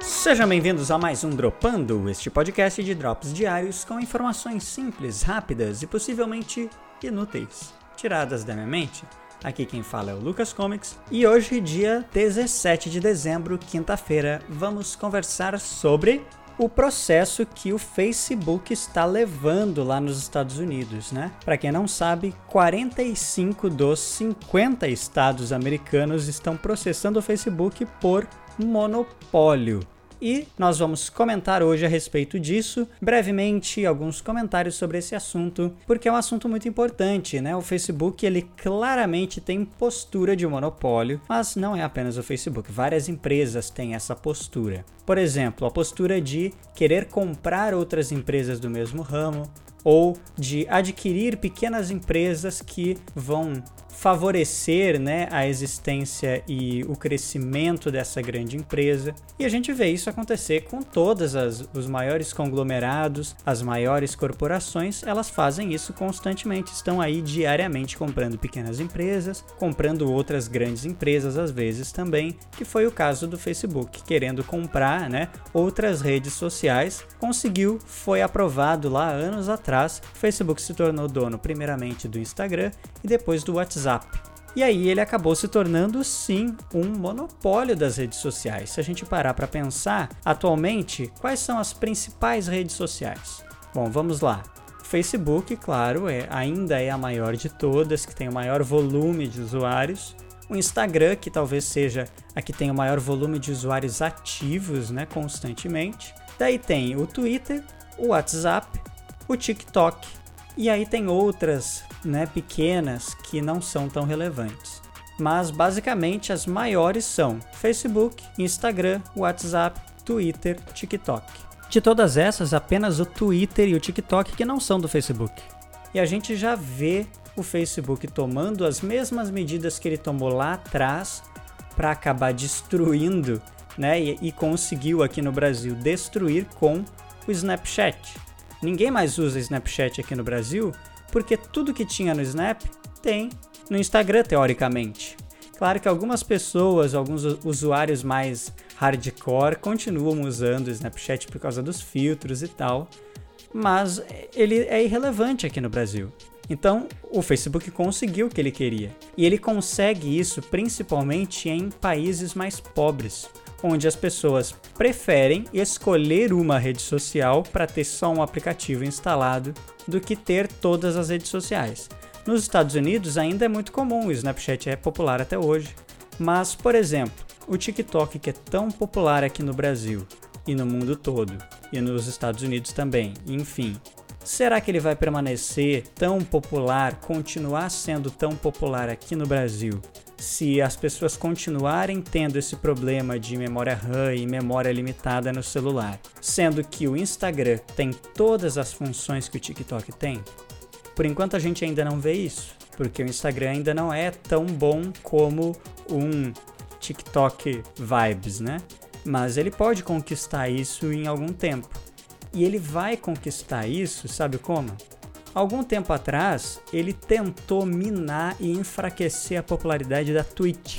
Sejam bem-vindos a mais um Dropando, este podcast de drops diários com informações simples, rápidas e possivelmente inúteis, tiradas da minha mente. Aqui quem fala é o Lucas Comics e hoje, dia 17 de dezembro, quinta-feira, vamos conversar sobre o processo que o Facebook está levando lá nos Estados Unidos, né? Para quem não sabe, 45 dos 50 estados americanos estão processando o Facebook por monopólio. E nós vamos comentar hoje a respeito disso, brevemente alguns comentários sobre esse assunto, porque é um assunto muito importante, né? O Facebook, ele claramente tem postura de monopólio, mas não é apenas o Facebook, várias empresas têm essa postura. Por exemplo, a postura de querer comprar outras empresas do mesmo ramo, ou de adquirir pequenas empresas que vão favorecer, né, a existência e o crescimento dessa grande empresa. E a gente vê isso acontecer com todas os maiores conglomerados, as maiores corporações, elas fazem isso constantemente, estão aí diariamente comprando pequenas empresas, comprando outras grandes empresas às vezes também, que foi o caso do Facebook, querendo comprar, né, outras redes sociais, conseguiu, foi aprovado lá anos atrás, o Facebook se tornou dono primeiramente do Instagram e depois do WhatsApp. E aí ele acabou se tornando, sim, um monopólio das redes sociais. Se a gente parar para pensar, atualmente, quais são as principais redes sociais? Bom, vamos lá. O Facebook, claro, ainda é a maior de todas, que tem o maior volume de usuários. O Instagram, que talvez seja a que tem o maior volume de usuários ativos, né, constantemente. Daí tem o Twitter, o WhatsApp, o TikTok, e aí tem outras, né, pequenas que não são tão relevantes. Mas basicamente as maiores são Facebook, Instagram, WhatsApp, Twitter, TikTok. De todas essas, apenas o Twitter e o TikTok que não são do Facebook. E a gente já vê o Facebook tomando as mesmas medidas que ele tomou lá atrás para acabar destruindo, né, e conseguiu aqui no Brasil destruir com o Snapchat. Ninguém mais usa Snapchat aqui no Brasil, porque tudo que tinha no Snap tem no Instagram, teoricamente. Claro que algumas pessoas, alguns usuários mais hardcore continuam usando o Snapchat por causa dos filtros e tal, mas ele é irrelevante aqui no Brasil. Então, o Facebook conseguiu o que ele queria. E ele consegue isso principalmente em países mais pobres, onde as pessoas preferem escolher uma rede social para ter só um aplicativo instalado do que ter todas as redes sociais. Nos Estados Unidos ainda é muito comum, o Snapchat é popular até hoje. Mas, por exemplo, o TikTok, que é tão popular aqui no Brasil e no mundo todo, e nos Estados Unidos também, enfim. Será que ele vai permanecer tão popular, continuar sendo tão popular aqui no Brasil, se as pessoas continuarem tendo esse problema de memória RAM e memória limitada no celular, sendo que o Instagram tem todas as funções que o TikTok tem? Por enquanto a gente ainda não vê isso, porque o Instagram ainda não é tão bom como um TikTok vibes, né? Mas ele pode conquistar isso em algum tempo. E ele vai conquistar isso, sabe como? Algum tempo atrás, ele tentou minar e enfraquecer a popularidade da Twitch.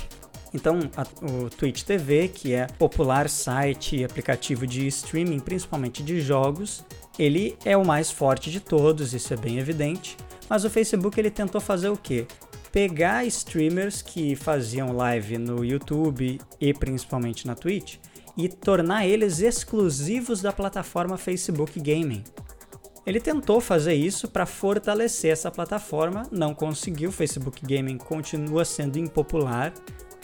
Então, o Twitch TV, que é popular site e aplicativo de streaming, principalmente de jogos, ele é o mais forte de todos, isso é bem evidente. Mas o Facebook, ele tentou fazer o quê? Pegar streamers que faziam live no YouTube e principalmente na Twitch e tornar eles exclusivos da plataforma Facebook Gaming. Ele tentou fazer isso para fortalecer essa plataforma, não conseguiu, o Facebook Gaming continua sendo impopular,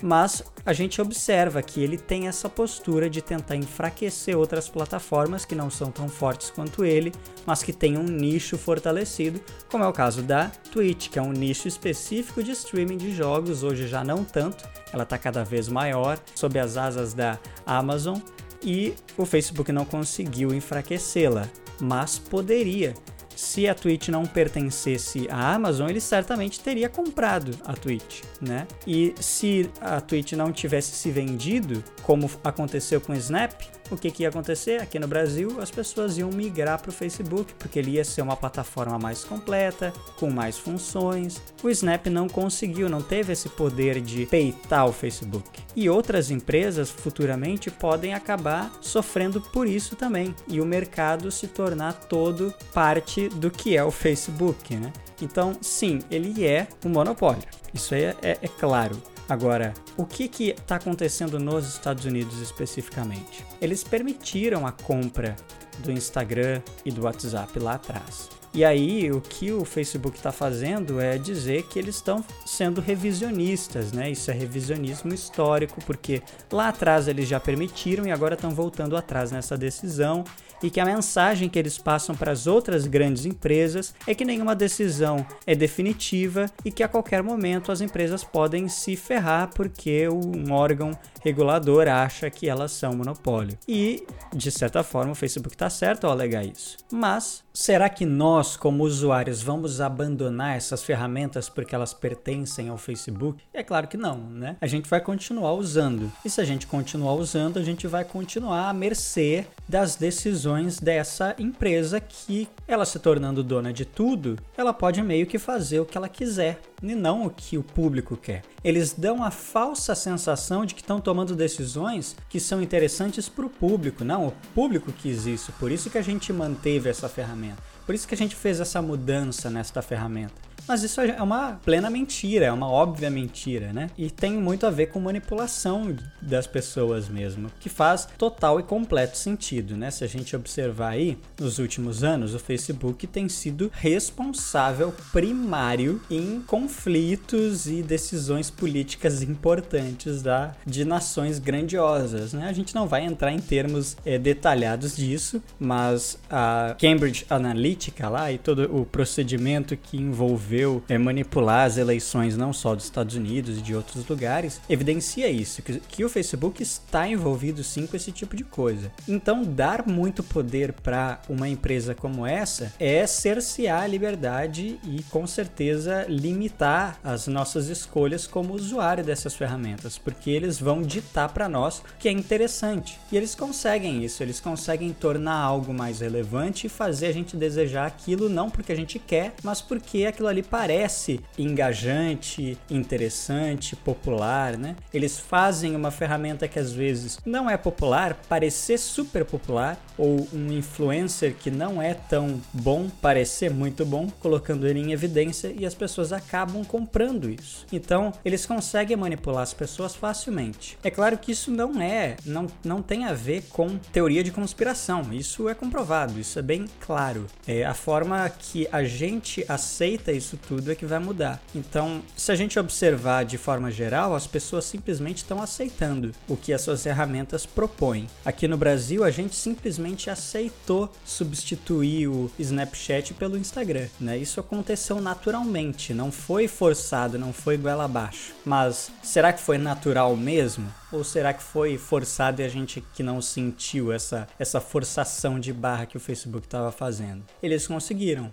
mas a gente observa que ele tem essa postura de tentar enfraquecer outras plataformas que não são tão fortes quanto ele, mas que tem um nicho fortalecido, como é o caso da Twitch, que é um nicho específico de streaming de jogos, hoje já não tanto, ela está cada vez maior, sob as asas da Amazon, e o Facebook não conseguiu enfraquecê-la. Mas poderia. Se a Twitch não pertencesse à Amazon, ele certamente teria comprado a Twitch, né? E se a Twitch não tivesse se vendido, como aconteceu com o Snap, o que que ia acontecer? Aqui no Brasil, as pessoas iam migrar para o Facebook, porque ele ia ser uma plataforma mais completa, com mais funções. O Snap não conseguiu, não teve esse poder de peitar o Facebook. E outras empresas, futuramente, podem acabar sofrendo por isso também, e o mercado se tornar todo parte do que é o Facebook, né? Então, sim, ele é um monopólio. Isso aí é claro. Agora, o que está acontecendo nos Estados Unidos especificamente? Eles permitiram a compra do Instagram e do WhatsApp lá atrás. E aí, o que o Facebook está fazendo é dizer que eles estão sendo revisionistas, né? Isso é revisionismo histórico, porque lá atrás eles já permitiram e agora estão voltando atrás nessa decisão, e que a mensagem que eles passam para as outras grandes empresas é que nenhuma decisão é definitiva e que a qualquer momento as empresas podem se ferrar porque um órgão regulador acha que elas são monopólio. E, de certa forma, o Facebook está certo ao alegar isso. Mas, será que nós, como usuários, vamos abandonar essas ferramentas porque elas pertencem ao Facebook? É claro que não, né? A gente vai continuar usando. E se a gente continuar usando, a gente vai continuar à mercê das decisões dessa empresa que, ela se tornando dona de tudo, ela pode meio que fazer o que ela quiser, e não o que o público quer. Eles dão a falsa sensação de que estão tomando decisões que são interessantes para o público. Não, o público quis isso, por isso que a gente manteve essa ferramenta, por isso que a gente fez essa mudança nesta ferramenta. Mas isso é uma plena mentira, é uma óbvia mentira, né? E tem muito a ver com manipulação das pessoas mesmo, que faz total e completo sentido, né? Se a gente observar aí, nos últimos anos, o Facebook tem sido responsável primário em conflitos e decisões políticas importantes de nações grandiosas, né? A gente não vai entrar em termos detalhados disso, mas a Cambridge Analytica lá e todo o procedimento que envolveu manipular as eleições não só dos Estados Unidos e de outros lugares, evidencia isso, que o Facebook está envolvido sim com esse tipo de coisa. Então, dar muito poder para uma empresa como essa é cercear a liberdade e, com certeza, limitar as nossas escolhas como usuário dessas ferramentas, porque eles vão ditar para nós o que é interessante. E eles conseguem isso, eles conseguem tornar algo mais relevante e fazer a gente desejar aquilo não porque a gente quer, mas porque aquilo ali parece engajante, interessante, popular, né? Eles fazem uma ferramenta que às vezes não é popular parecer super popular, ou um influencer que não é tão bom parecer muito bom, colocando ele em evidência, e as pessoas acabam comprando isso. Então, eles conseguem manipular as pessoas facilmente. É claro que isso não tem a ver com teoria de conspiração. Isso é comprovado, isso é bem claro. É a forma que a gente aceita isso tudo é que vai mudar. Então, se a gente observar de forma geral, as pessoas simplesmente estão aceitando o que as suas ferramentas propõem. Aqui no Brasil, a gente simplesmente aceitou substituir o Snapchat pelo Instagram, né? Isso aconteceu naturalmente, não foi forçado, não foi goela abaixo. Mas será que foi natural mesmo? Ou será que foi forçado e a gente que não sentiu essa forçação de barra que o Facebook estava fazendo? Eles conseguiram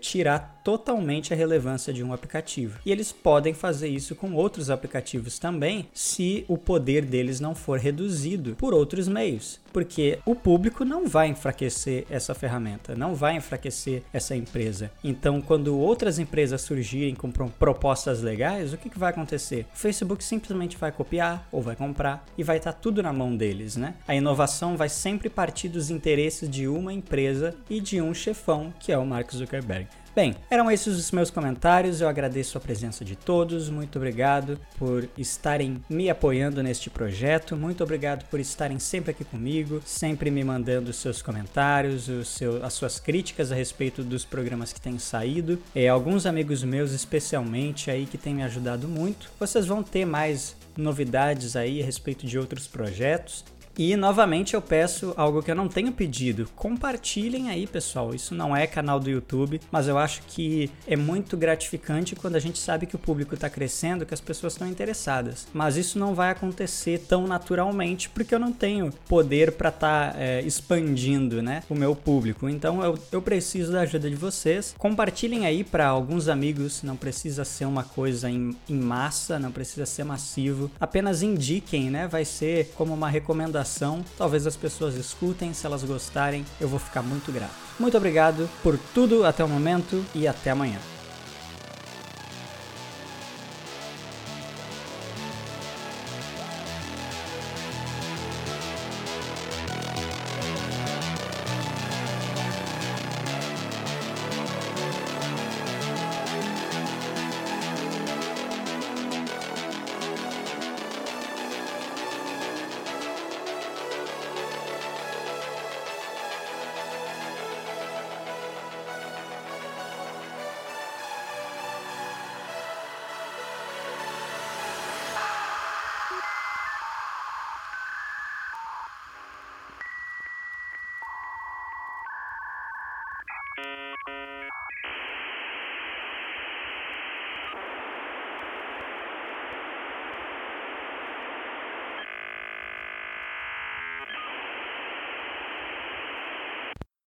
tirar totalmente a relevância de um aplicativo. E eles podem fazer isso com outros aplicativos também, se o poder deles não for reduzido por outros meios. Porque o público não vai enfraquecer essa ferramenta, não vai enfraquecer essa empresa. Então, quando outras empresas surgirem com propostas legais, o que vai acontecer? O Facebook simplesmente vai copiar ou vai comprar, e vai estar tudo na mão deles, né? A inovação vai sempre partir dos interesses de uma empresa e de um chefão, que é o Mark Zuckerberg. Bem, eram esses os meus comentários, eu agradeço a presença de todos, muito obrigado por estarem me apoiando neste projeto, muito obrigado por estarem sempre aqui comigo, sempre me mandando os seus comentários, as suas críticas a respeito dos programas que têm saído, alguns amigos meus especialmente aí que têm me ajudado muito. Vocês vão ter mais novidades aí a respeito de outros projetos. E, novamente, eu peço algo que eu não tenho pedido. Compartilhem aí, pessoal. Isso não é canal do YouTube, mas eu acho que é muito gratificante quando a gente sabe que o público está crescendo, que as pessoas estão interessadas. Mas isso não vai acontecer tão naturalmente, porque eu não tenho poder para estar expandindo, né, o meu público. Então, eu preciso da ajuda de vocês. Compartilhem aí para alguns amigos. Não precisa ser uma coisa em massa, não precisa ser massivo. Apenas indiquem, né? Vai ser como uma recomendação recomendação, talvez as pessoas escutem, se elas gostarem, eu vou ficar muito grato. Muito obrigado por tudo até o momento e até amanhã.